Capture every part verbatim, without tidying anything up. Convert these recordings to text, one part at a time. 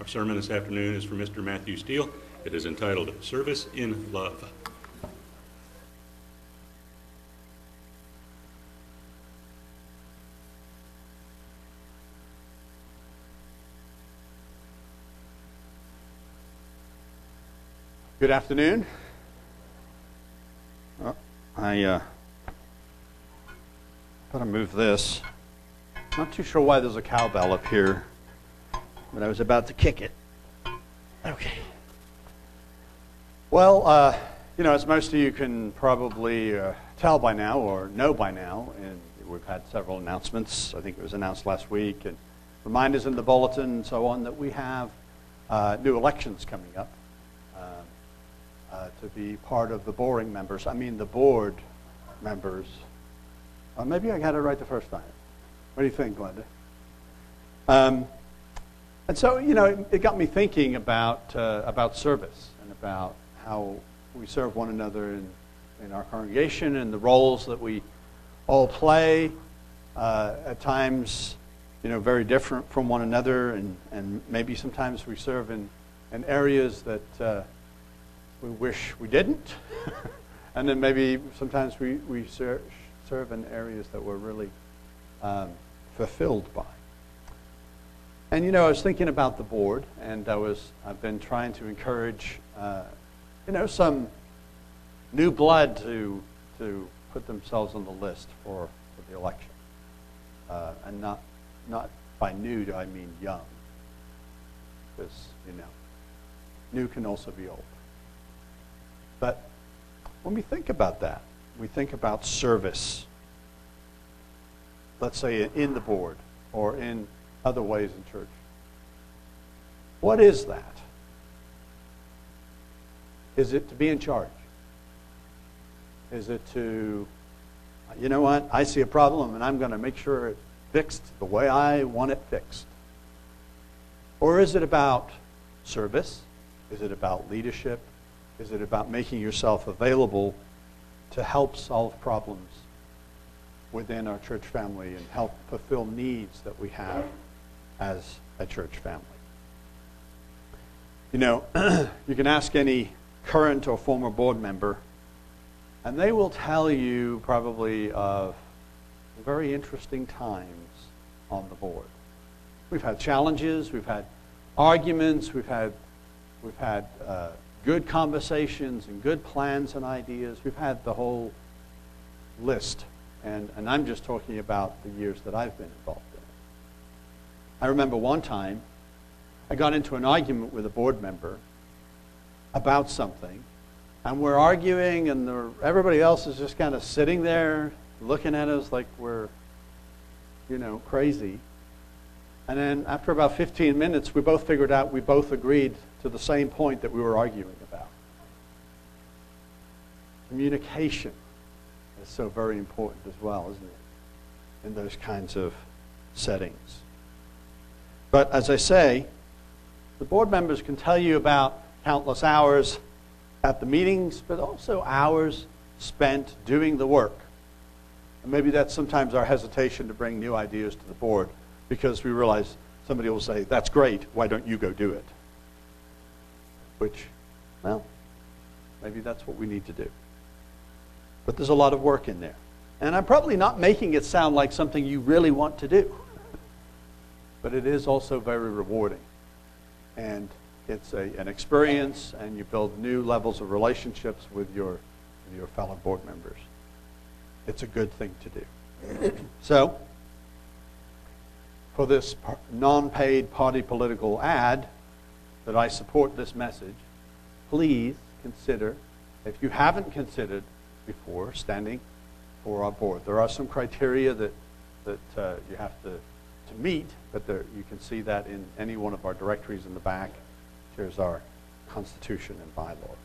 Our sermon this afternoon is from Mister Matthew Steele. It is entitled, Service in Love. Good afternoon. Oh, I uh, gotta move this. Not too sure why there's a cowbell up here, but I was about to kick it. Okay. Well, uh, you know, as most of you can probably uh, tell by now or know by now, and we've had several announcements. I think it was announced last week, and reminders in the bulletin and so on that we have uh, new elections coming up. Uh, to be part of the boring members, I mean the board members. Uh, maybe I got it right the first time. What do you think, Glenda? Um, and so, you know, it, it got me thinking about uh, about service and about how we serve one another in, in our congregation and the roles that we all play, uh, at times, you know, very different from one another, and, and maybe sometimes we serve in, in areas that uh, we wish we didn't, and then maybe sometimes we, we ser serve in areas that we're really um, fulfilled by. And you know, I was thinking about the board, and I was, I've been trying to encourage, uh, you know, some new blood to, to put themselves on the list for, for the election. Uh, and not, not by new do I mean young, because, you know, new can also be old. But when we think about that, we think about service, let's say in the board or in other ways in church. What is that? Is it to be in charge? Is it to, you know what, I see a problem and I'm going to make sure it's fixed the way I want it fixed? Or is it about service? Is it about leadership? Is it about making yourself available to help solve problems within our church family and help fulfill needs that we have as a church family? You know, you can ask any current or former board member, and they will tell you probably of very interesting times on the board. We've had challenges, we've had arguments, we've had, we've had, uh, good conversations and good plans and ideas. We've had the whole list, and, and I'm just talking about the years that I've been involved in it. I remember one time I got into an argument with a board member about something, and we're arguing, and the, everybody else is just kind of sitting there looking at us like we're, you know, crazy. And then after about fifteen minutes, we both figured out, we both agreed to the same point that we were arguing about. Communication is so very important as well, isn't it, in those kinds of settings. But as I say, the board members can tell you about countless hours at the meetings, but also hours spent doing the work. And maybe that's sometimes our hesitation to bring new ideas to the board, because we realize somebody will say, that's great, why don't you go do it? Which, well, maybe that's what we need to do. But there's a lot of work in there. And I'm probably not making it sound like something you really want to do. But it is also very rewarding. And it's a, an experience, and you build new levels of relationships with your, with your fellow board members. It's a good thing to do. So, for this non-paid party political ad that I support this message, please consider, if you haven't considered before, standing for our board. There are some criteria that, that uh, you have to, to meet, but there, you can see that in any one of our directories in the back. Here's our constitution and bylaws.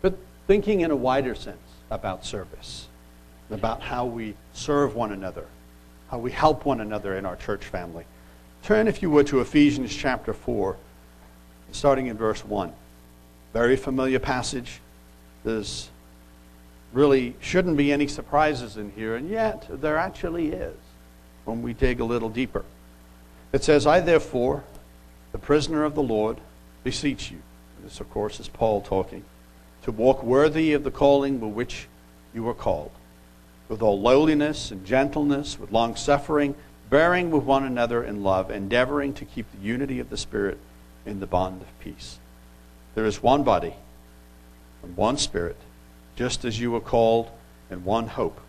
But thinking in a wider sense about service, about how we serve one another, how we help one another in our church family. Turn, if you would, to Ephesians chapter four, starting in verse one. Very familiar passage. There's really shouldn't be any surprises in here, and yet there actually is when we dig a little deeper. It says, I therefore, prisoner of the Lord, beseech you. This, of course, is Paul talking. To walk worthy of the calling with which you were called, with all lowliness and gentleness, with long-suffering, bearing with one another in love, endeavoring to keep the unity of the Spirit in the bond of peace. There is one body and one Spirit, just as you were called, and one hope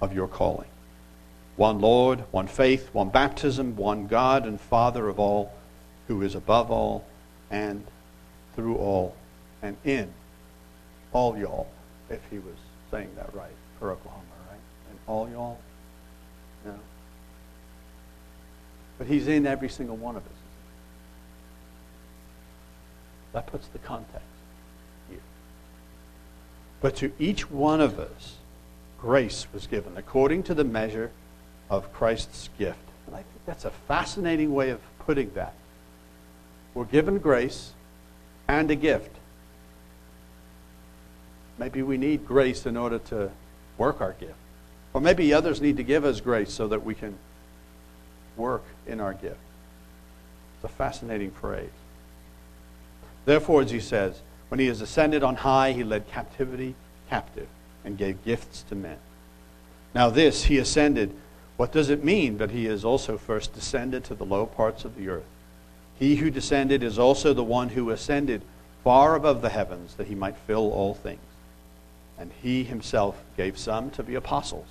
of your calling. One Lord, one faith, one baptism, one God and Father of all, who is above all and through all and in all y'all, if he was saying that right, for Oklahoma, right? And all y'all? No. But he's in every single one of us. That puts the context here. But to each one of us, grace was given according to the measure of Christ's gift. And I think that's a fascinating way of putting that. We're given grace and a gift. Maybe we need grace in order to work our gift. Or maybe others need to give us grace so that we can work in our gift. It's a fascinating phrase. Therefore, as he says, when he has ascended on high, he led captivity captive and gave gifts to men. Now this, he ascended. What does it mean that he is also first descended to the low parts of the earth? He who descended is also the one who ascended far above the heavens, that he might fill all things. And he himself gave some to be apostles,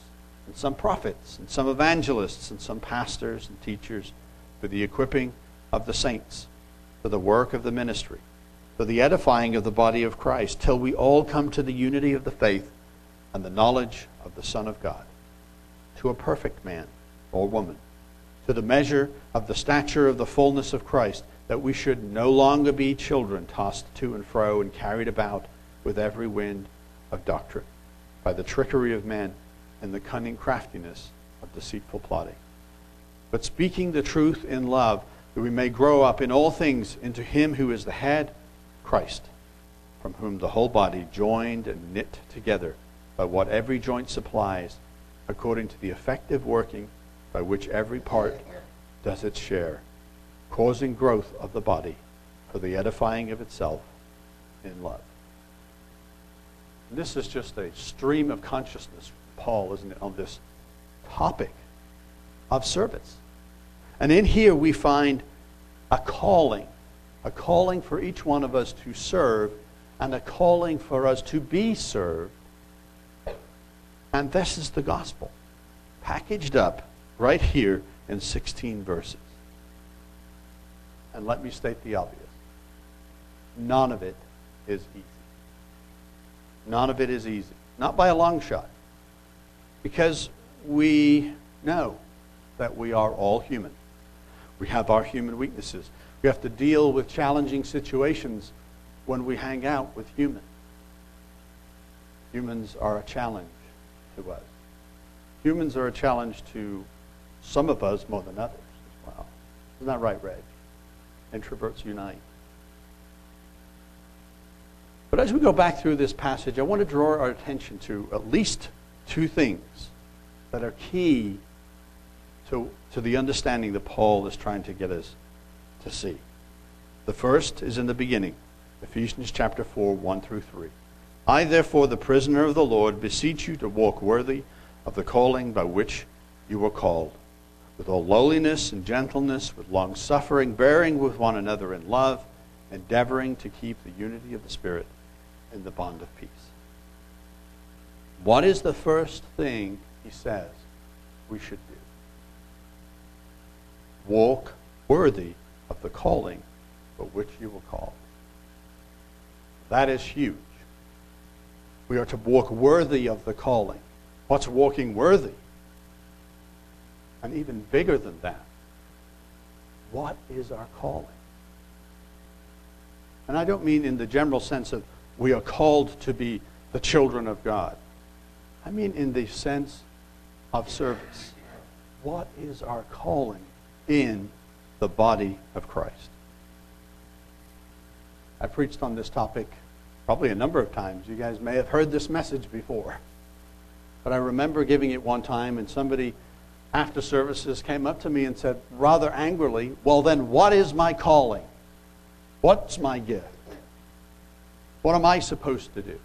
and some prophets, and some evangelists, and some pastors and teachers, for the equipping of the saints, for the work of the ministry, for the edifying of the body of Christ, till we all come to the unity of the faith and the knowledge of the Son of God, to a perfect man or woman, to the measure of the stature of the fullness of Christ, that we should no longer be children tossed to and fro and carried about with every wind of doctrine, by the trickery of men and the cunning craftiness of deceitful plotting. But speaking the truth in love, that we may grow up in all things into him who is the head, Christ, from whom the whole body, joined and knit together by what every joint supplies, according to the effective working by which every part does its share, causing growth of the body for the edifying of itself in love. And this is just a stream of consciousness, Paul, isn't it, on this topic of service. And in here we find a calling, a calling for each one of us to serve, and a calling for us to be served. And this is the gospel, packaged up right here in sixteen verses. And let me state the obvious. None of it is easy. None of it is easy. Not by a long shot. Because we know that we are all human. We have our human weaknesses. We have to deal with challenging situations when we hang out with humans. Humans are a challenge to us. Humans are a challenge to some of us more than others as well. Isn't that right, Reg? Introverts unite. But as we go back through this passage, I want to draw our attention to at least two things that are key to, to the understanding that Paul is trying to get us to see. The first is in the beginning, Ephesians chapter four, one through three. I, therefore, the prisoner of the Lord, beseech you to walk worthy of the calling by which you were called, with all lowliness and gentleness, with long-suffering, bearing with one another in love, endeavoring to keep the unity of the Spirit in the bond of peace. What is the first thing he says we should do? Walk worthy of the calling for which you were called. That is huge. We are to walk worthy of the calling. What's walking worthy? And even bigger than that, what is our calling? And I don't mean in the general sense of we are called to be the children of God. I mean in the sense of service. What is our calling in the body of Christ? I preached on this topic probably a number of times. You guys may have heard this message before. But I remember giving it one time, and somebody after services came up to me and said rather angrily, well then what is my calling? What's my gift? What am I supposed to do?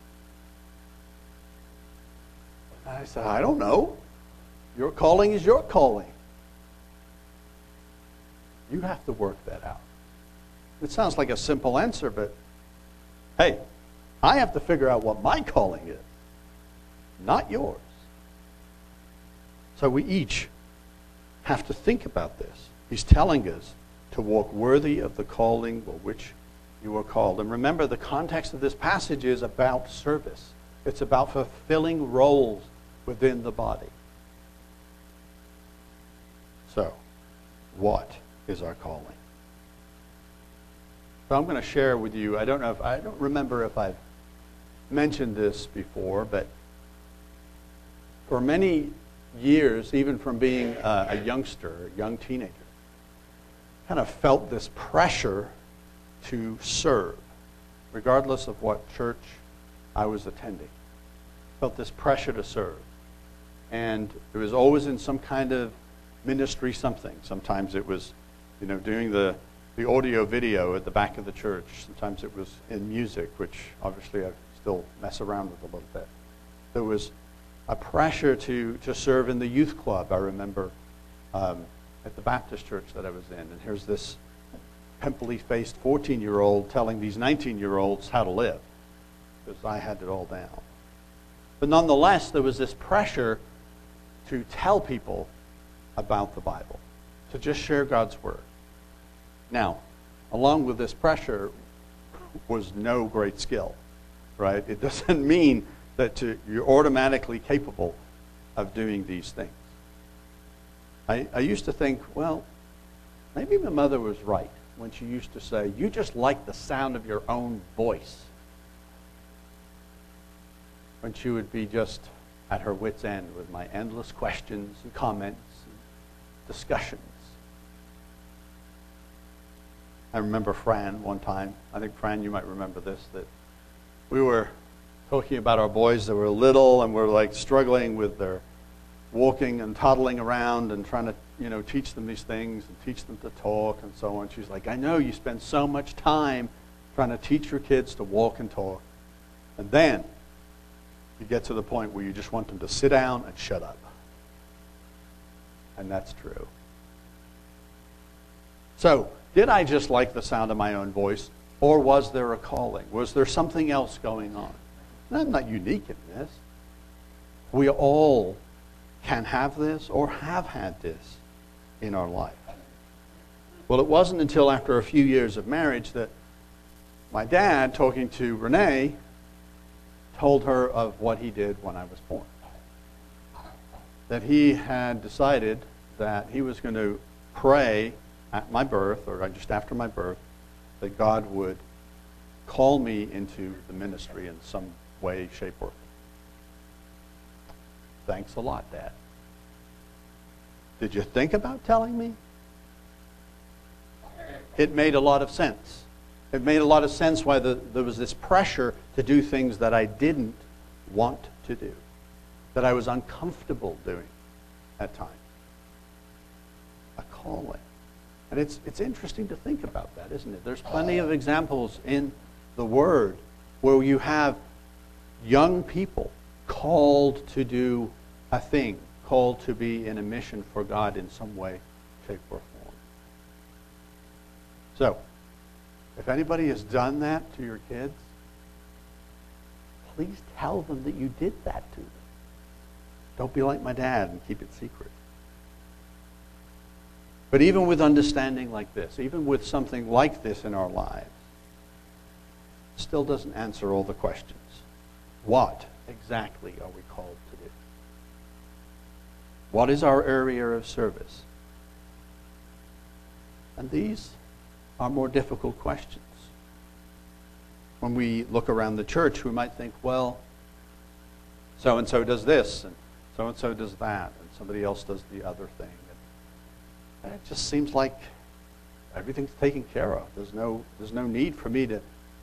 And I said, I don't know. Your calling is your calling. You have to work that out. It sounds like a simple answer, but hey, I have to figure out what my calling is, not yours. So we each have to think about this. He's telling us to walk worthy of the calling for which you were called. And remember, the context of this passage is about service. It's about fulfilling roles within the body. So, what is our calling? So I'm going to share with you, I don't know if, I don't remember if I've mentioned this before, but for many years, even from being a, a youngster, a young teenager, I kind of felt this pressure to serve, regardless of what church I was attending. Felt this pressure to serve. And it was always in some kind of ministry something. Sometimes it was, you know, doing the, the audio video at the back of the church. Sometimes it was in music, which obviously I still mess around with a little bit. There was a pressure to, to serve in the youth club, I remember, um, at the Baptist church that I was in. And here's this pimply-faced fourteen-year-old telling these nineteen-year-olds how to live, because I had it all down. But nonetheless, there was this pressure to tell people about the Bible, to just share God's Word. Now, along with this pressure was no great skill, right? It doesn't mean that to, you're automatically capable of doing these things. I, I used to think, well, maybe my mother was right when she used to say, you just like the sound of your own voice. When she would be just at her wit's end with my endless questions and comments and discussions. I remember Fran one time, I think Fran, you might remember this, that we were talking about our boys that were little and were like struggling with their walking and toddling around and trying to, you know, teach them these things and teach them to talk and so on. She's like, I know you spend so much time trying to teach your kids to walk and talk. And then you get to the point where you just want them to sit down and shut up. And that's true. So, did I just like the sound of my own voice, or was there a calling? Was there something else going on? And I'm not unique in this. We all can have this or have had this in our life. Well, it wasn't until after a few years of marriage that my dad, talking to Renee, told her of what he did when I was born. That he had decided that he was going to pray at my birth, or just after my birth, that God would call me into the ministry in some way, shape, or form. Thanks a lot, Dad. Did you think about telling me? It made a lot of sense. It made a lot of sense why the, there was this pressure to do things that I didn't want to do, that I was uncomfortable doing at times. A calling. And it's, it's interesting to think about that, isn't it? There's plenty of examples in the Word where you have young people called to do a thing, called to be in a mission for God in some way, shape, or form. So, if anybody has done that to your kids, please tell them that you did that to them. Don't be like my dad and keep it secret. But even with understanding like this, even with something like this in our lives, it still doesn't answer all the questions. What exactly are we called to do? What is our area of service? And these are more difficult questions. When we look around the church, we might think, well, so-and-so does this, and so-and-so does that, and somebody else does the other thing. And it just seems like everything's taken care of. There's no, there's no need for me to,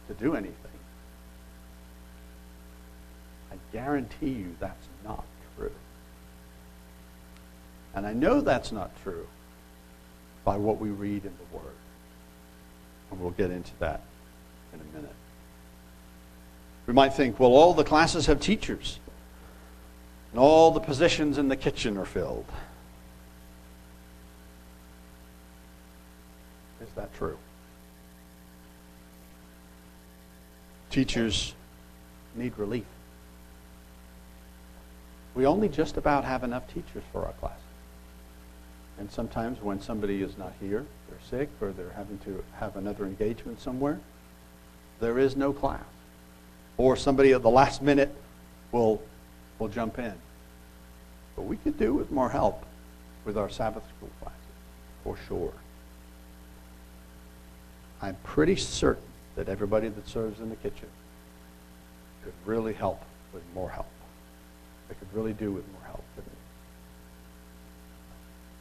to do anything. I guarantee you that's not true. And I know that's not true by what we read in the Word. And we'll get into that in a minute. We might think, well, all the classes have teachers, and all the positions in the kitchen are filled. Is that true? Teachers need relief. We only just about have enough teachers for our classes. And sometimes when somebody is not here, they're sick, or they're having to have another engagement somewhere, there is no class. Or somebody at the last minute will, will jump in. But we could do with more help with our Sabbath school classes, for sure. I'm pretty certain that everybody that serves in the kitchen could really help with more help. They could really do with more help than me.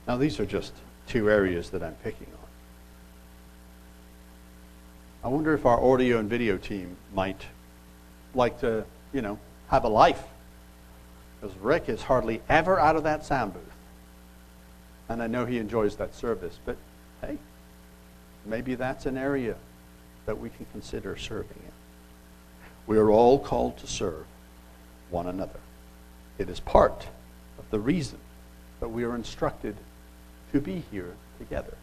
Now, these are just two areas that I'm picking on. I wonder if our audio and video team might like to, you know, have a life. Because Rick is hardly ever out of that sound booth. And I know he enjoys that service. But, hey, maybe that's an area that we can consider serving in. We are all called to serve one another. It is part of the reason that we are instructed to be here together.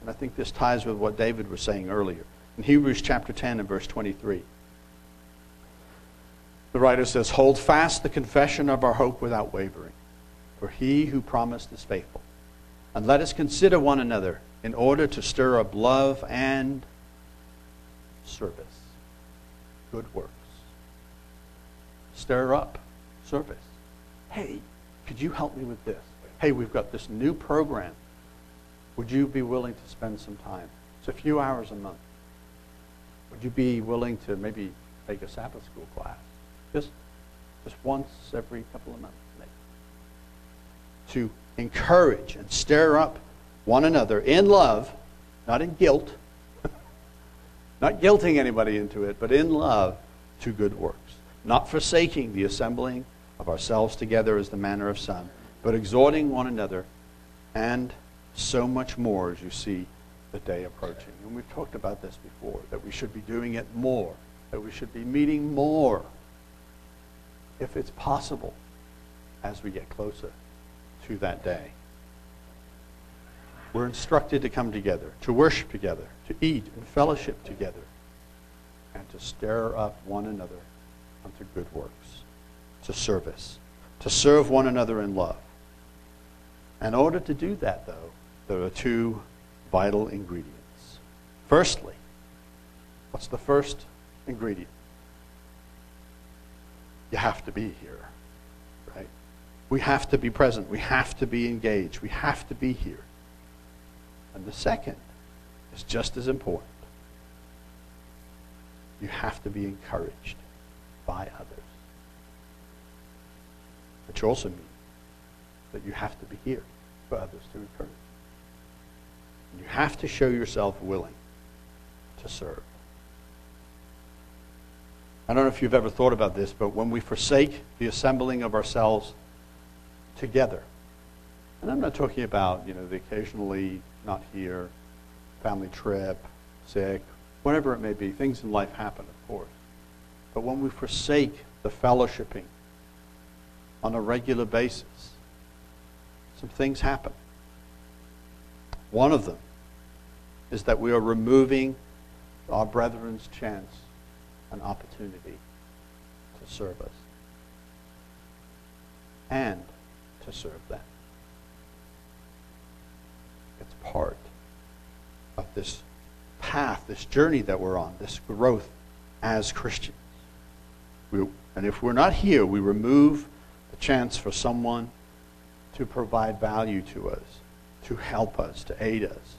And I think this ties with what David was saying earlier. In Hebrews chapter ten and verse twenty-three, the writer says, "Hold fast the confession of our hope without wavering, for he who promised is faithful. And let us consider one another in order to stir up love and service." Good works. Stir up service. Hey, could you help me with this? Hey, we've got this new program. Would you be willing to spend some time? It's a few hours a month. Would you be willing to maybe take a Sabbath school class? Just, just once every couple of months, maybe. To encourage and stir up one another in love, not in guilt, not guilting anybody into it, but in love to good works, not forsaking the assembling of ourselves together as the manner of some, but exhorting one another, and so much more as you see the day approaching. And we've talked about this before, that we should be doing it more, that we should be meeting more, if it's possible, as we get closer to that day. We're instructed to come together, to worship together, to eat and fellowship together, and to stir up one another unto good works. To service, to serve one another in love. In order to do that, though, there are two vital ingredients. Firstly, what's the first ingredient? You have to be here, right? We have to be present. We have to be engaged. We have to be here. And the second is just as important. You have to be encouraged by others. Which also means that you have to be here for others to encourage. You have to show yourself willing to serve. I don't know if you've ever thought about this, but when we forsake the assembling of ourselves together, and I'm not talking about, you know, the occasionally not here, family trip, sick, whatever it may be, things in life happen, of course. But when we forsake the fellowshipping on a regular basis, some things happen. One of them is that we are removing our brethren's chance and opportunity to serve us and to serve them. It's part of this path, this journey that we're on, this growth as Christians. We, and if we're not here, we remove a chance for someone to provide value to us, to help us, to aid us,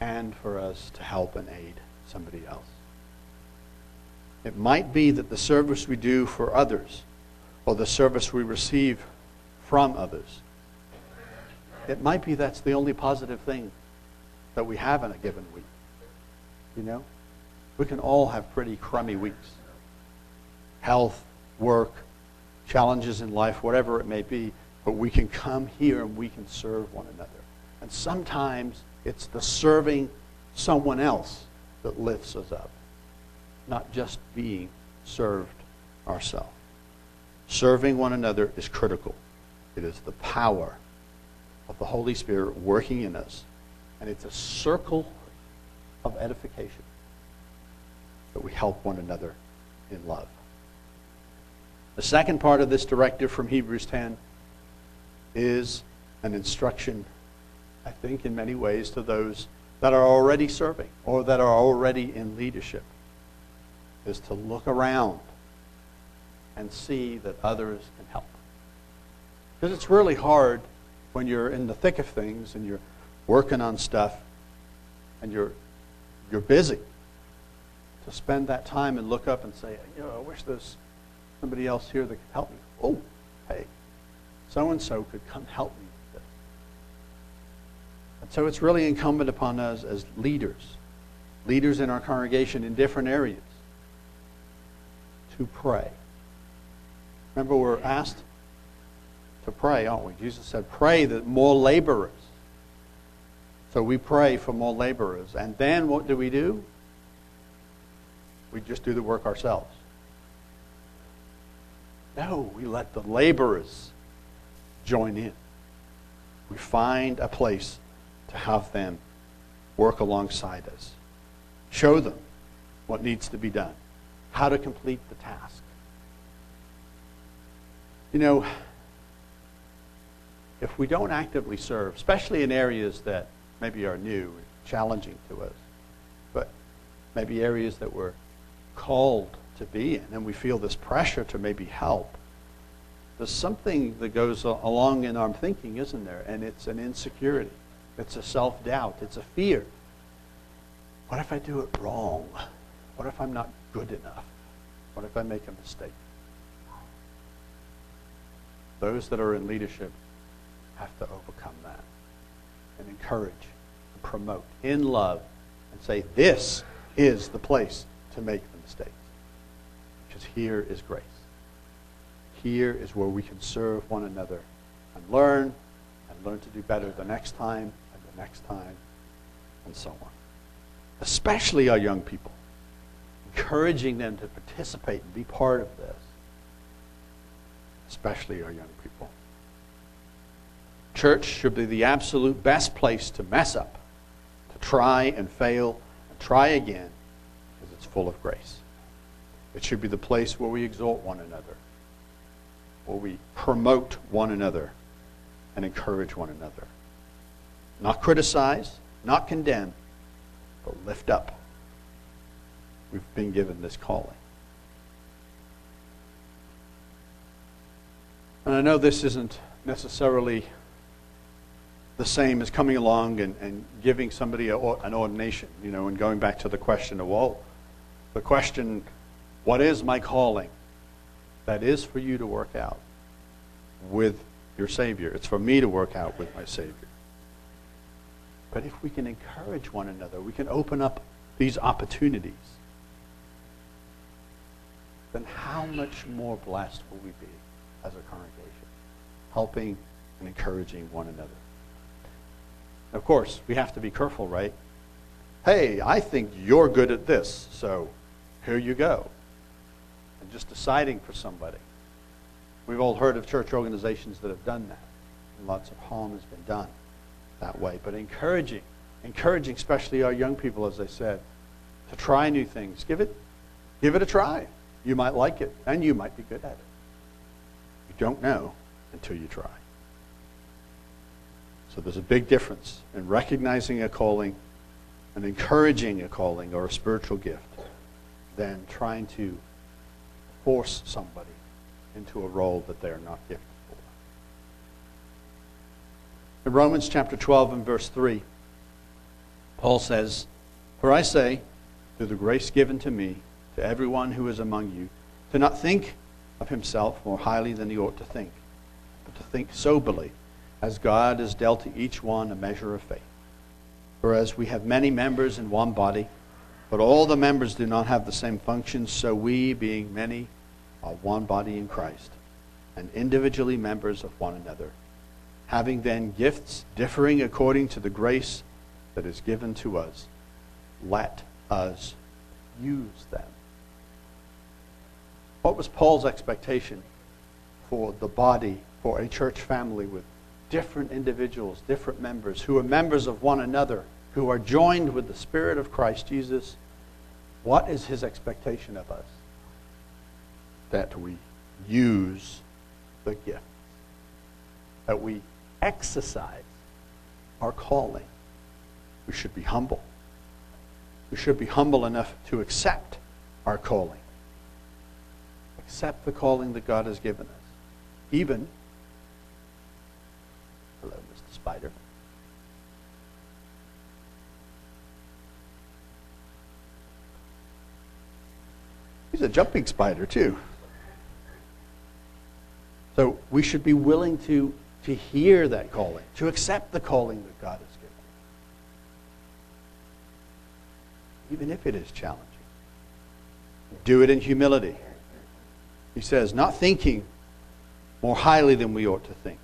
and for us to help and aid somebody else. It might be that the service we do for others, or the service we receive from others, it might be that's the only positive thing that we have in a given week. You know? We can all have pretty crummy weeks. Health, work, challenges in life, whatever it may be, but we can come here and we can serve one another. And sometimes it's the serving someone else that lifts us up, not just being served ourselves. Serving one another is critical. It is the power of the Holy Spirit working in us, and it's a circle of edification that we help one another in love. The second part of this directive from Hebrews ten is an instruction, I think in many ways, to those that are already serving or that are already in leadership, is to look around and see that others can help. Because it's really hard when you're in the thick of things and you're working on stuff and you're, you're busy, to spend that time and look up and say, you know, I wish there's somebody else here that could help me. Oh, hey, so-and-so could come help me with this. And so it's really incumbent upon us as leaders, leaders in our congregation in different areas, to pray. Remember, we're asked to pray, aren't we? Jesus said, pray that more laborers. So we pray for more laborers. And then what do we do? We just do the work ourselves. No, we let the laborers join in. We find a place to have them work alongside us. Show them what needs to be done, how to complete the task. You know, if we don't actively serve, especially in areas that maybe are new and challenging to us, but maybe areas that we're called to be in and we feel this pressure to maybe help, there's something that goes along in our thinking, isn't there? And it's an insecurity. It's a self-doubt. It's a fear. What if I do it wrong? What if I'm not good enough? What if I make a mistake? Those that are in leadership have to overcome that and encourage and promote in love and say, this is the place to make the mistakes, because here is grace. Here is where we can serve one another and learn and learn to do better the next time and the next time and so on. Especially our young people, encouraging them to participate and be part of this. Especially our young people. Church should be the absolute best place to mess up, to try and fail and try again, because it's full of grace. It should be the place where we exhort one another, where we promote one another and encourage one another. Not criticize, not condemn, but lift up. We've been given this calling. And I know this isn't necessarily the same as coming along and, and giving somebody a, an ordination, you know, and going back to the question of, well, the question, what is my calling? That is for you to work out with your Savior. It's for me to work out with my Savior. But if we can encourage one another, we can open up these opportunities, then how much more blessed will we be as a congregation, helping and encouraging one another. Of course, we have to be careful, right? Hey, I think you're good at this, so here you go. And just deciding for somebody. We've all heard of church organizations that have done that, and lots of harm has been done that way. But encouraging, encouraging especially our young people, as I said, to try new things. Give it, give it a try. You might like it, and you might be good at it. Don't know until you try. So there's a big difference in recognizing a calling and encouraging a calling or a spiritual gift than trying to force somebody into a role that they are not gifted for. In Romans chapter twelve and verse three, Paul says, "For I say, through the grace given to me, to everyone who is among you, to not think of himself more highly than he ought to think, but to think soberly, as God has dealt to each one a measure of faith. Whereas we have many members in one body, but all the members do not have the same functions, so we, being many, are one body in Christ, and individually members of one another, having then gifts differing according to the grace that is given to us. Let us use them. What was Paul's expectation for the body, for a church family with different individuals, different members, who are members of one another, who are joined with the Spirit of Christ Jesus? What is his expectation of us? That we use the gift. That we exercise our calling. We should be humble. We should be humble enough to accept our calling. Accept the calling that God has given us. Even, hello, Mister Spider. He's a jumping spider, too. So we should be willing to, to hear that calling, to accept the calling that God has given us, even if it is challenging. Do it in humility. He says, not thinking more highly than we ought to think,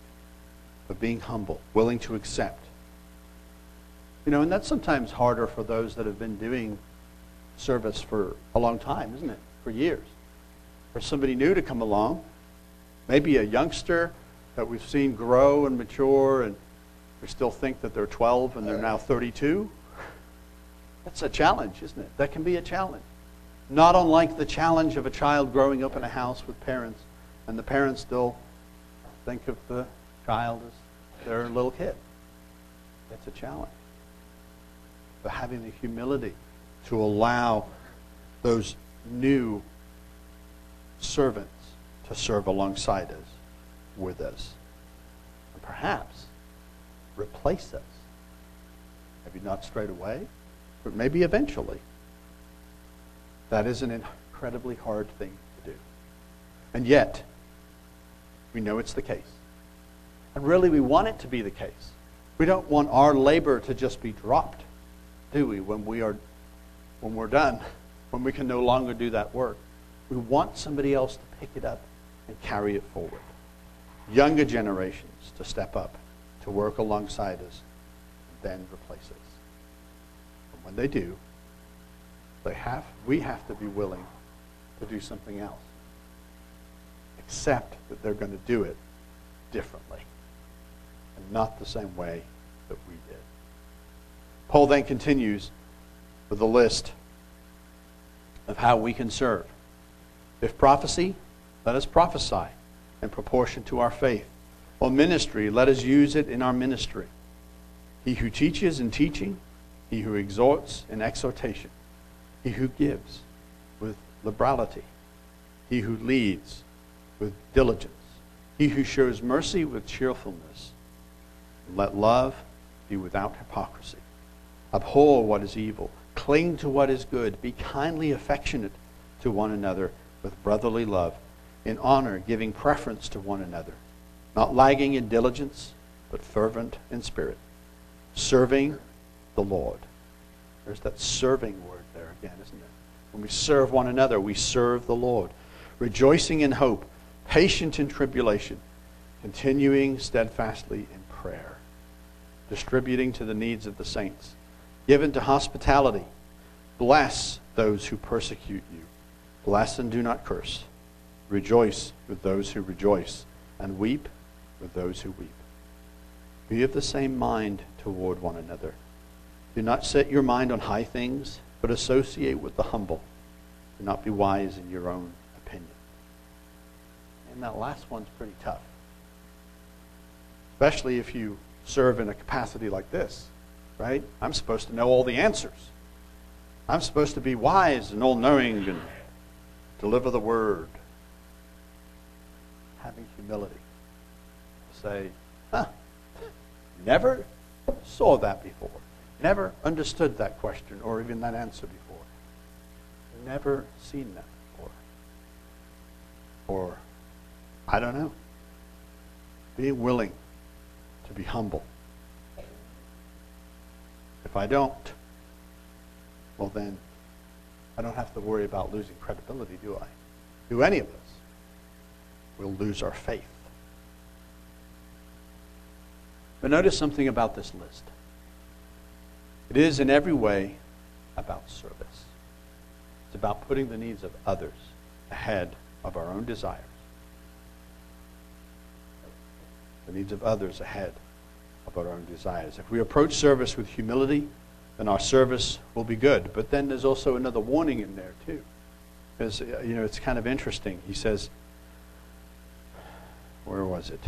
but being humble, willing to accept. You know, and that's sometimes harder for those that have been doing service for a long time, isn't it? For years. For somebody new to come along, maybe a youngster that we've seen grow and mature, and we still think that they're twelve and they're now thirty-two. That's a challenge, isn't it? That can be a challenge. Not unlike the challenge of a child growing up in a house with parents, and the parents still think of the child as their little kid. That's a challenge. But having the humility to allow those new servants to serve alongside us, with us, and perhaps replace us. Maybe not straight away, but maybe eventually. That is an incredibly hard thing to do. And yet, we know it's the case. And really, we want it to be the case. We don't want our labor to just be dropped, do we, when we are when we're done, when we can no longer do that work. We want somebody else to pick it up and carry it forward. Younger generations to step up, to work alongside us, and then replace us. And when they do, they have, we have to be willing to do something else. Accept that they're going to do it differently, and not the same way that we did. Paul then continues with a list of how we can serve. If prophecy, let us prophesy in proportion to our faith. Or ministry, let us use it in our ministry. He who teaches in teaching, he who exhorts in exhortation, he who gives with liberality, he who leads with diligence, he who shows mercy with cheerfulness. Let love be without hypocrisy. Abhor what is evil, cling to what is good, be kindly affectionate to one another with brotherly love, in honor giving preference to one another, not lagging in diligence, but fervent in spirit, serving the Lord. There's that serving word there again, isn't it? When we serve one another, we serve the Lord. Rejoicing in hope, patient in tribulation, continuing steadfastly in prayer, distributing to the needs of the saints, given to hospitality. Bless those who persecute you. Bless and do not curse. Rejoice with those who rejoice, and weep with those who weep. Be of the same mind toward one another. Do not set your mind on high things, but associate with the humble. Do not be wise in your own opinion. And that last one's pretty tough. Especially if you serve in a capacity like this, right? I'm supposed to know all the answers. I'm supposed to be wise and all-knowing and deliver the word. Having humility. Say, huh, never saw that before. Never understood that question or even that answer before. Never seen that before. Or, I don't know. Being willing to be humble. If I don't, well then, I don't have to worry about losing credibility, do I? Do any of us? we'll lose our faith. But notice something about this list. It is in every way about service. It's about putting the needs of others ahead of our own desires. The needs of others ahead of our own desires. If we approach service with humility, then our service will be good. But then there's also another warning in there, too. Because, you know, it's kind of interesting. He says, where was it?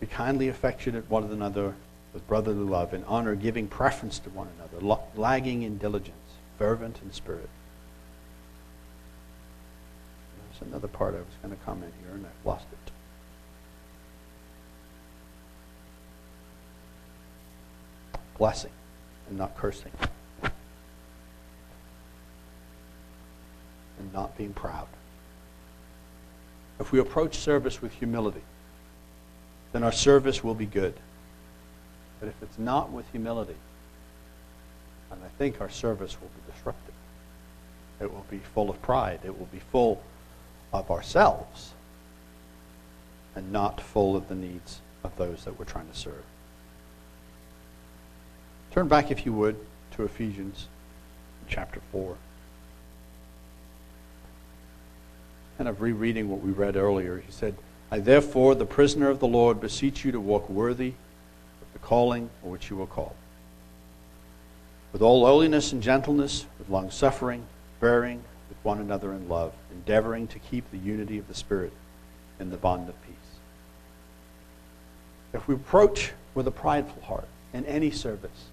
Be kindly affectionate one another with brotherly love, in honor, giving preference to one another, lagging in diligence, fervent in spirit. There's another part I was going to comment here, and I've lost it. Blessing and not cursing. And not being proud. If we approach service with humility, then our service will be good. But if it's not with humility, and I think our service will be disruptive. It will be full of pride. It will be full of ourselves and not full of the needs of those that we're trying to serve. Turn back, if you would, to Ephesians chapter four. Kind of rereading what we read earlier. He said, I therefore, the prisoner of the Lord, beseech you to walk worthy of the calling for which you were called, with all lowliness and gentleness, with long-suffering, bearing with one another in love, endeavoring to keep the unity of the Spirit in the bond of peace. If we approach with a prideful heart in any service,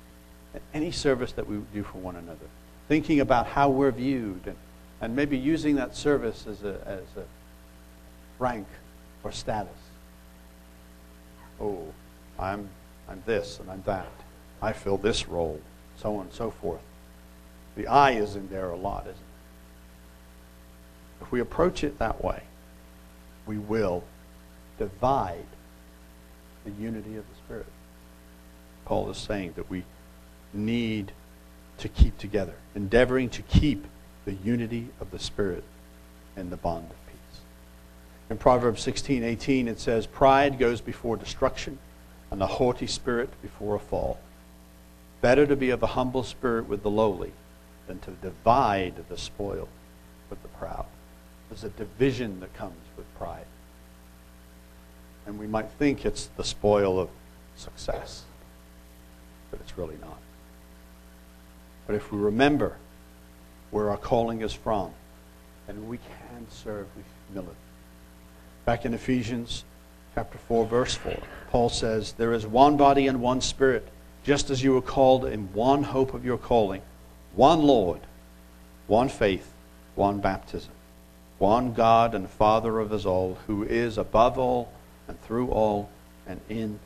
in any service that we do for one another, thinking about how we're viewed, and, and maybe using that service as a, as a rank or status. Oh, I'm, I'm this and I'm that. I fill this role, so on and so forth. The I is in there a lot, isn't it? If we approach it that way, we will divide the unity of the Spirit. Paul is saying that we need to keep together, endeavoring to keep the unity of the Spirit and the bond of peace. In Proverbs sixteen eighteen, it says, pride goes before destruction, and a haughty spirit before a fall. Better to be of a humble spirit with the lowly than to divide the spoil with the proud. There's a division that comes with pride. And we might think it's the spoil of success, but it's really not. But if we remember where our calling is from, then we can serve with humility. Back in Ephesians chapter four, verse four, Paul says, there is one body and one spirit, just as you were called in one hope of your calling, one Lord, one faith, one baptism, one God and Father of us all, who is above all and through all and in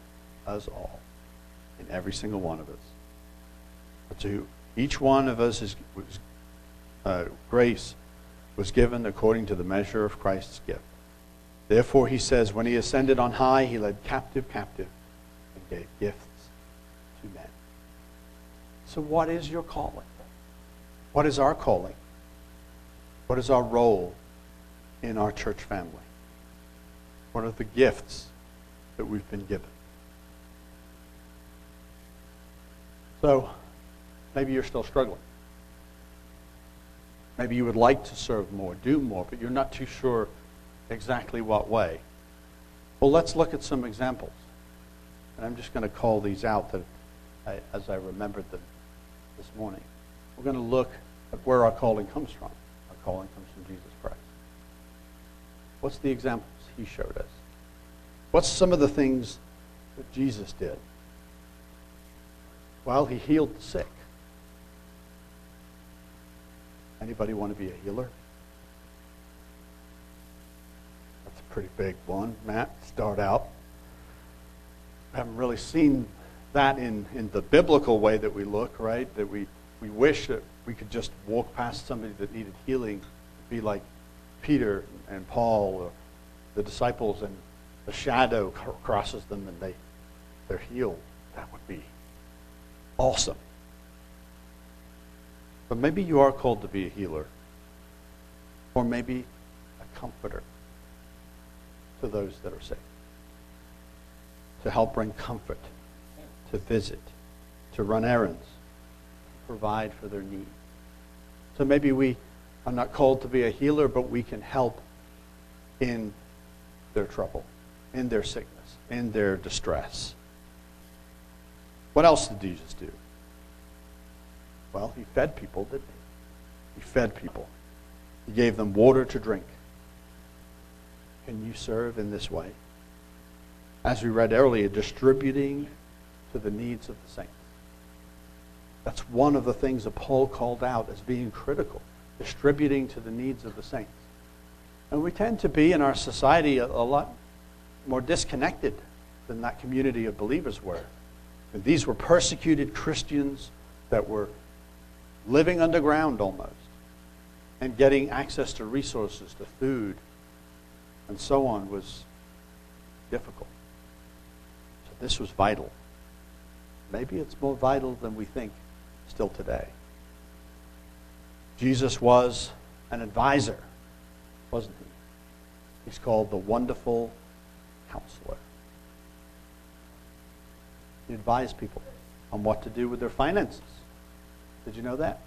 us all, in every single one of us. But to each one of us is, was, uh, grace was given according to the measure of Christ's gift. Therefore, he says, when he ascended on high, he led captive captive and gave gifts. Amen. So what is your calling? What is our calling? What is our role in our church family? What are the gifts that we've been given? So maybe you're still struggling. Maybe you would like to serve more, do more, but you're not too sure exactly what way. Well, let's look at some examples. And I'm just going to call these out that I, as I remembered them this morning. We're going to look at where our calling comes from. Our calling comes from Jesus Christ. What's the examples he showed us? What's some of the things that Jesus did? Well, he healed the sick. Anybody want to be a healer? That's a pretty big one, Matt. Start out. I haven't really seen that in, in the biblical way that we look, right? That we, we wish that we could just walk past somebody that needed healing, be like Peter and Paul or the disciples, and the shadow crosses them and they, they're healed. That would be awesome. But maybe you are called to be a healer, or maybe a comforter to those that are sick, to help bring comfort, to visit, to run errands, provide for their needs. So maybe we are not called to be a healer, but we can help in their trouble, in their sickness, in their distress. What else did Jesus do? Well, he fed people, didn't he? He fed people. He gave them water to drink. Can you serve in this way? As we read earlier, distributing to the needs of the saints. That's one of the things that Paul called out as being critical, distributing to the needs of the saints. And we tend to be in our society a, a lot more disconnected than that community of believers were. And these were persecuted Christians that were living underground almost and getting access to resources, to food, and so on was difficult. So this was vital. Maybe it's more vital than we think still today. Jesus was an advisor, wasn't he? He's called the Wonderful Counselor. He advised people on what to do with their finances. Did you know that?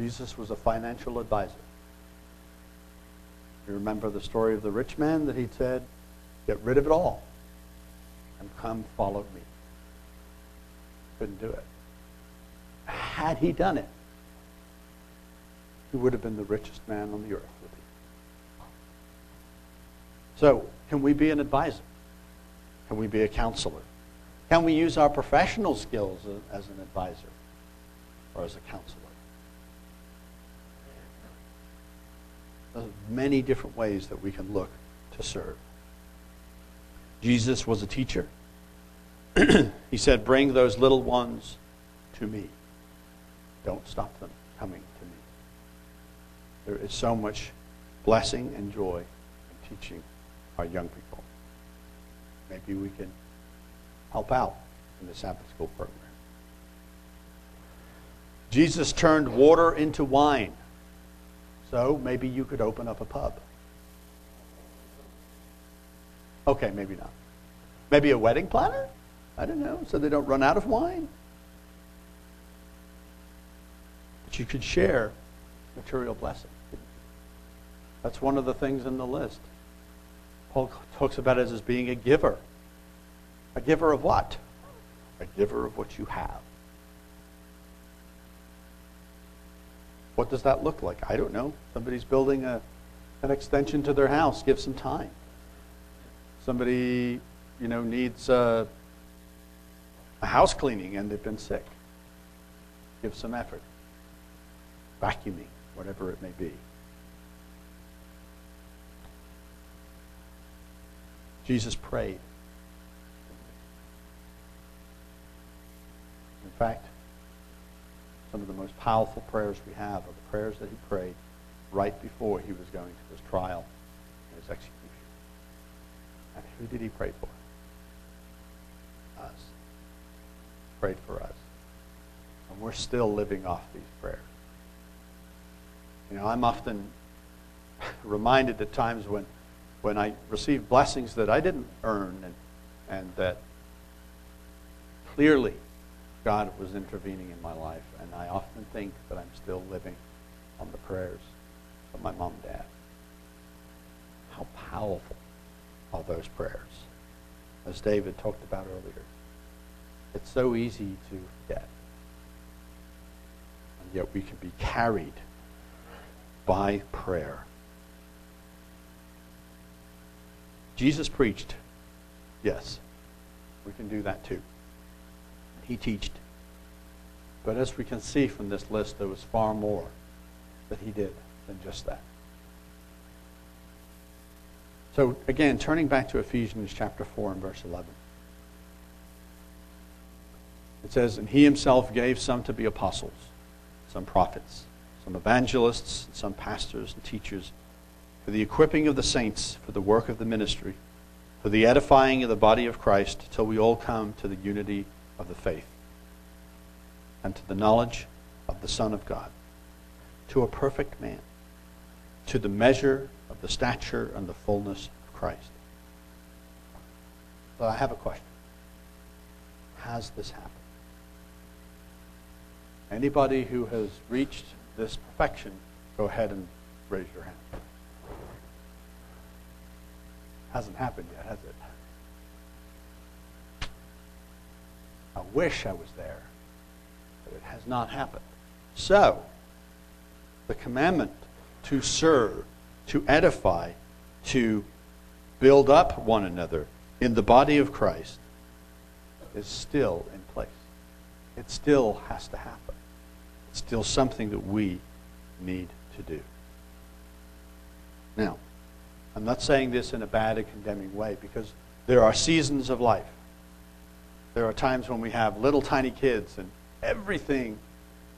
Jesus was a financial advisor. You remember the story of the rich man that he said, get rid of it all and come follow me. Couldn't do it. Had he done it, he would have been the richest man on the earth. So, can we be an advisor? Can we be a counselor? Can we use our professional skills as an advisor or as a counselor? There's many different ways that we can look to serve. Jesus was a teacher. He said, bring those little ones to me. Don't stop them coming to me. There is so much blessing and joy in teaching our young people. Maybe we can help out in the Sabbath School program. Jesus turned water into wine. So maybe you could open up a pub. Okay, maybe not. Maybe a wedding planner? I don't know, so they don't run out of wine. But you could share material blessing. That's one of the things in the list. Paul talks about it as being a giver. A giver of what? A giver of what you have. What does that look like? I don't know. Somebody's building a, an extension to their house. Give some time. Somebody, you know, needs a, a house cleaning and they've been sick. Give some effort. Vacuuming, whatever it may be. Jesus prayed. In fact, some of the most powerful prayers we have are the prayers that he prayed right before he was going to his trial and his execution. And who did he pray for? Us. He prayed for us. And we're still living off these prayers. You know, I'm often reminded at times when, when I receive blessings that I didn't earn and, and that clearly God was intervening in my life, and I often think that I'm still living on the prayers of my mom and dad. How powerful are those prayers, as David talked about earlier. It's so easy to forget, and yet we can be carried by prayer. Jesus preached. Yes, we can do that too. He teached. But as we can see from this list, there was far more that he did than just that. So again, turning back to Ephesians chapter four and verse eleven. It says, and he himself gave some to be apostles, some prophets, some evangelists, and some pastors and teachers, for the equipping of the saints, for the work of the ministry, for the edifying of the body of Christ, till we all come to the unity of the faith, and to the knowledge of the Son of God, to a perfect man, to the measure of the stature and the fullness of Christ. But I have a question. Has this happened? Anybody who has reached this perfection, go ahead and raise your hand. Hasn't happened yet, has it? I wish I was there, but it has not happened. So, the commandment to serve, to edify, to build up one another in the body of Christ is still in place. It still has to happen. It's still something that we need to do. Now, I'm not saying this in a bad and condemning way, because there are seasons of life. There are times when we have little tiny kids and everything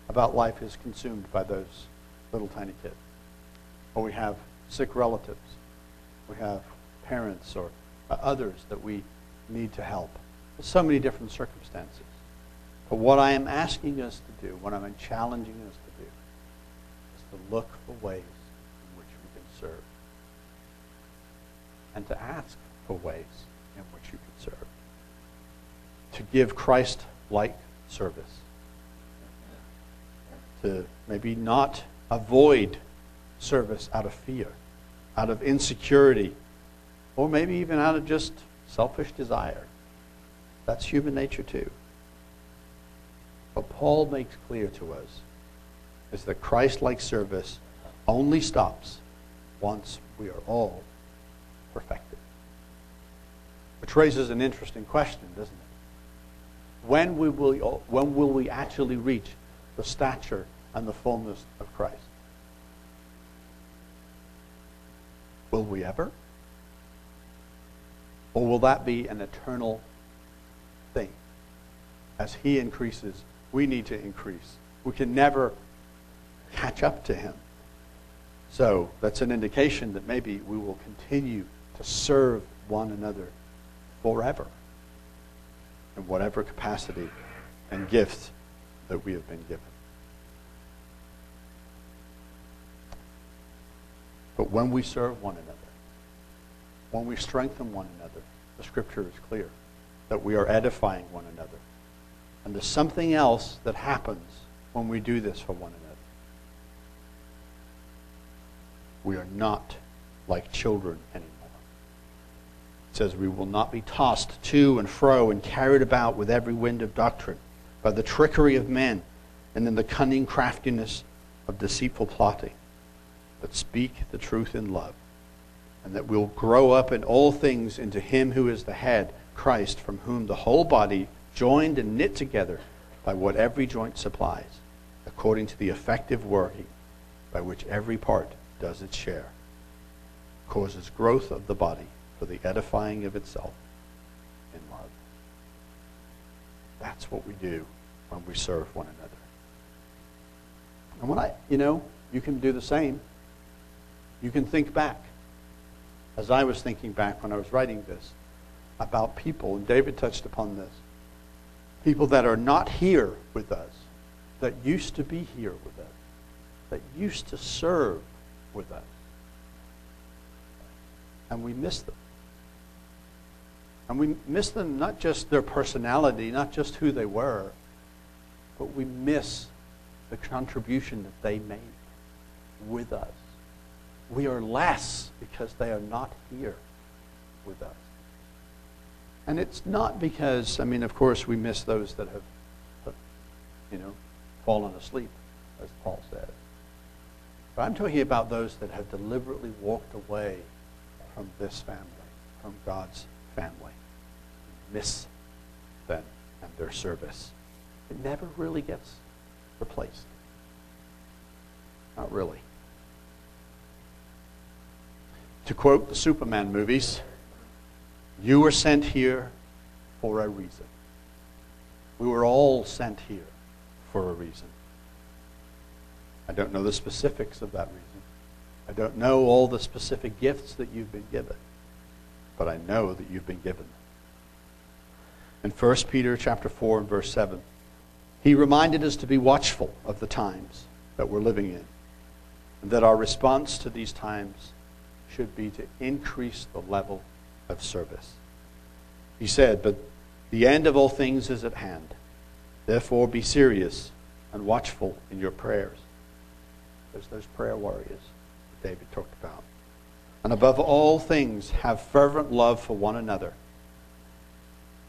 about life is consumed by those little tiny kids. Or we have sick relatives. We have parents or others that we need to help. There's so many different circumstances. But what I am asking us to do, what I'm challenging us to do, is to look for ways in which we can serve, and to ask for ways in which you can serve, to give Christ-like service, to maybe not avoid service out of fear, out of insecurity, or maybe even out of just selfish desire. That's human nature too. What Paul makes clear to us is that Christ-like service only stops once we are all perfected. Which raises an interesting question, doesn't it? When will we, when will we actually reach the stature and the fullness of Christ? Will we ever? Or will that be an eternal thing? As he increases, we need to increase. We can never catch up to him. So that's an indication that maybe we will continue to serve one another forever in whatever capacity and gift that we have been given. But when we serve one another, when we strengthen one another, the scripture is clear that we are edifying one another. And there's something else that happens when we do this for one another. We are not like children anymore. It says we will not be tossed to and fro and carried about with every wind of doctrine by the trickery of men and in the cunning craftiness of deceitful plotting, but speak the truth in love, and that we'll grow up in all things into him who is the head, Christ, from whom the whole body, joined and knit together by what every joint supplies, according to the effective working by which every part does its share, causes growth of the body for the edifying of itself in love. That's what we do when we serve one another. And when I, you know, you can do the same. You can think back. As I was thinking back when I was writing this about people, and David touched upon this, people that are not here with us, that used to be here with us, that used to serve with us. And we miss them. And we miss them, not just their personality, not just who they were, but we miss the contribution that they made with us. We are less because they are not here with us. And it's not because, I mean, of course, we miss those that have, have you know, fallen asleep, as Paul said. But I'm talking about those that have deliberately walked away from this family, from God's family. Miss them and their service. It never really gets replaced. Not really. To quote the Superman movies, you were sent here for a reason. We were all sent here for a reason. I don't know the specifics of that reason. I don't know all the specific gifts that you've been given, but I know that you've been given them. In First Peter chapter four and verse seven, He reminded us to be watchful of the times that we're living in, and that our response to these times should be to increase the level of service. He said, "But the end of all things is at hand. Therefore be serious and watchful in your prayers." There's those prayer warriors that David talked about. "And above all things, have fervent love for one another,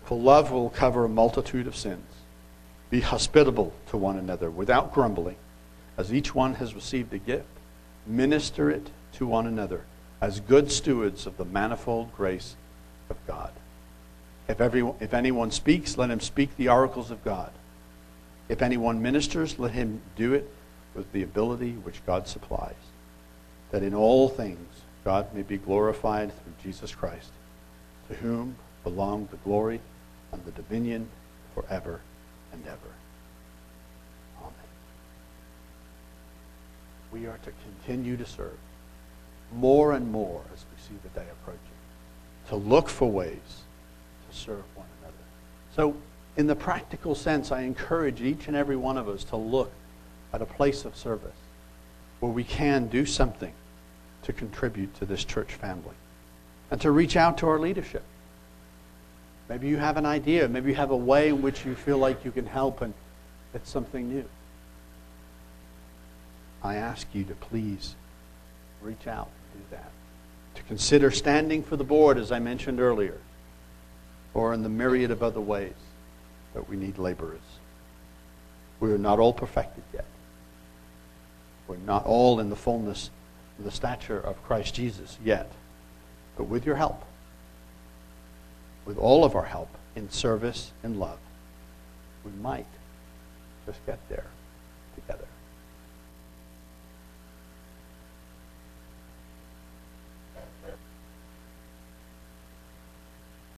for love will cover a multitude of sins. Be hospitable to one another without grumbling. As each one has received a gift, minister it to one another as good stewards of the manifold grace of God. If everyone, if anyone speaks, let him speak the oracles of God. If anyone ministers, let him do it with the ability which God supplies, that in all things God may be glorified through Jesus Christ, to whom belong the glory and the dominion forever and ever. Amen." We are to continue to serve more and more as we see the day approaching, to look for ways to serve one another. So in the practical sense, I encourage each and every one of us to look at a place of service where we can do something to contribute to this church family, and to reach out to our leadership. Maybe you have an idea. Maybe you have a way in which you feel like you can help, and it's something new. I ask you to please reach out and do that. To consider standing for the board, as I mentioned earlier, or in the myriad of other ways that we need laborers. We are not all perfected yet. We're not all in the fullness of the stature of Christ Jesus yet. But with your help, with all of our help in service and love, we might just get there together.